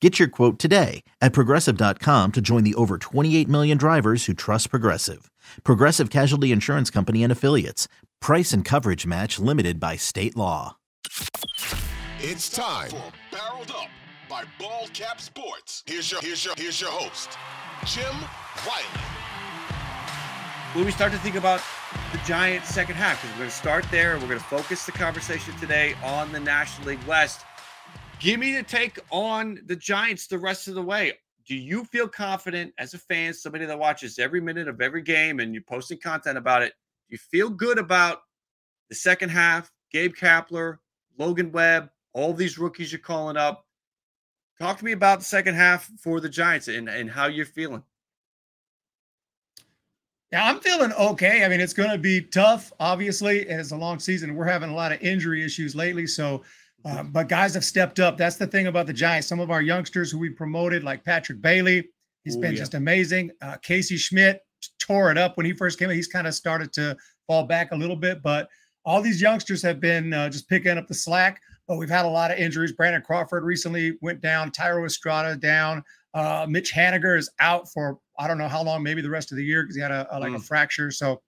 Get your quote today at Progressive.com to join the over 28 million drivers who trust Progressive. Progressive Casualty Insurance Company and Affiliates. Price and coverage match limited by state law. It's time for Barreled Up by Ball Cap Sports. Here's your host, Jim Wiley. When we start to think about the Giants' second half, because we're going to start there, and we're going to focus the conversation today on the National League West. Give me the take on the Giants the rest of the way. Do you feel confident as a fan, somebody that watches every minute of every game and you're posting content about it, you feel good about the second half, Gabe Kapler, Logan Webb, all these rookies you're calling up? Talk to me about the second half for the Giants and how you're feeling. Yeah, I'm feeling okay. I mean, it's going to be tough, obviously, and it's a long season. We're having a lot of injury issues lately, so but guys have stepped up. That's the thing about the Giants. Some of our youngsters who we promoted, like Patrick Bailey, he's been just amazing. Casey Schmitt tore it up when he first came in. He's kind of started to fall back a little bit, but all these youngsters have been just picking up the slack. But we've had a lot of injuries. Brandon Crawford recently went down. Tyra Estrada down. Mitch Hanager is out for I don't know how long, maybe the rest of the year, because he had a fracture. So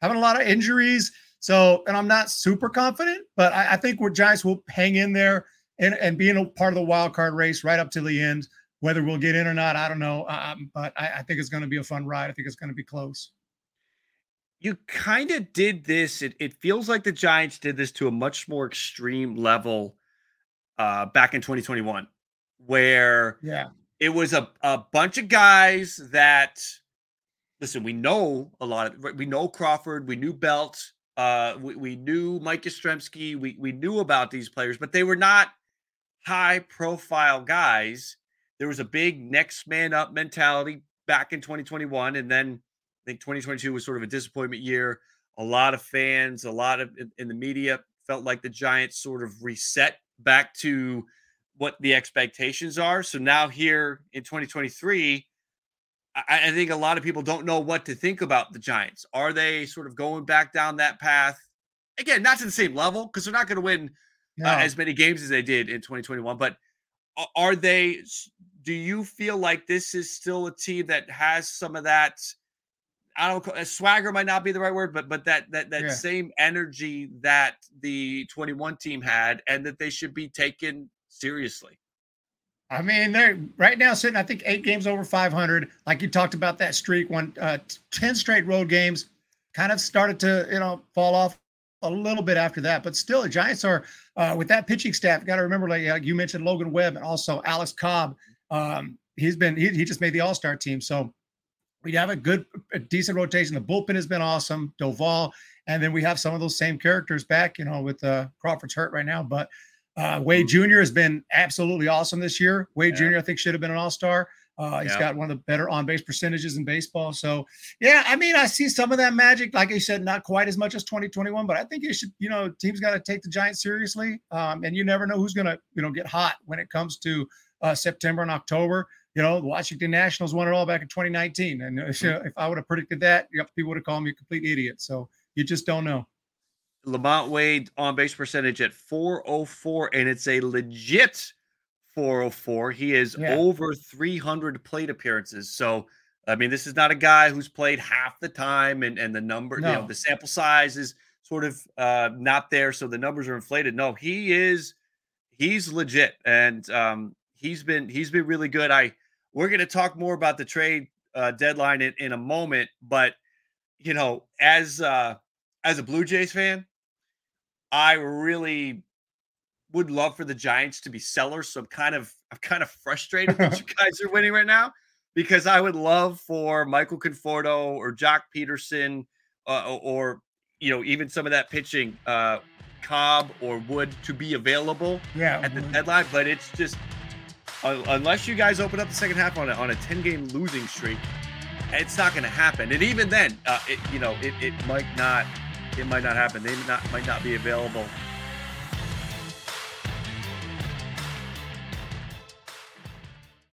having a lot of injuries. So, and I'm not super confident, but I think we're Giants will hang in there and be in a part of the wild card race right up till the end. Whether we'll get in or not, I don't know. But I think it's going to be a fun ride. I think it's going to be close. You kind of did this. It feels like the Giants did this to a much more extreme level back in 2021, where it was a bunch of guys that, listen, we know a lot of, we know Crawford, we knew Belt. We knew Mike Yastrzemski. We knew about these players, but they were not high-profile guys. There was a big next man up mentality back in 2021, and then I think 2022 was sort of a disappointment year. A lot of fans, a lot of in the media felt like the Giants sort of reset back to what the expectations are. So now here in 2023, I think a lot of people don't know what to think about the Giants. Are they sort of going back down that path? Again, not to the same level, because they're not going to win as many games as they did in 2021. But are they – do you feel like this is still a team that has some of that – I don't – swagger might not be the right word, but that same energy that the 21 team had and that they should be taken seriously? I mean, they're right now sitting, I think, 8 games over 500. Like you talked about that streak, 10 straight road games, kind of started to, fall off a little bit after that. But still, the Giants are, with that pitching staff, got to remember, like you mentioned, Logan Webb and also Alex Cobb. He just made the All-Star team. So we have a decent rotation. The bullpen has been awesome, Doval. And then we have some of those same characters back, with Crawford's hurt right now. But Wade Jr. has been absolutely awesome this year. Wade Jr., I think, should have been an all-star. He's got one of the better on-base percentages in baseball. So, I mean, I see some of that magic. Like I said, not quite as much as 2021, but I think it should, teams got to take the Giants seriously. And you never know who's going to, get hot when it comes to September and October. The Washington Nationals won it all back in 2019. And if I would have predicted that, people would have called me a complete idiot. So you just don't know. Lamont Wade on base percentage at 404, and it's a legit 404. He is over 300 plate appearances. So, I mean, this is not a guy who's played half the time, and the number, the sample size is sort of not there. So the numbers are inflated. No, he's legit. And he's been really good. We're going to talk more about the trade deadline in a moment, but as a Blue Jays fan, I really would love for the Giants to be sellers. So I'm kind of frustrated that you guys are winning right now, because I would love for Michael Conforto or Jack Peterson or even some of that pitching, Cobb or Wood, to be available at the deadline. But it's just unless you guys open up the second half on a 10-game losing streak, it's not going to happen. And even then, it might not it might not happen. They might not be available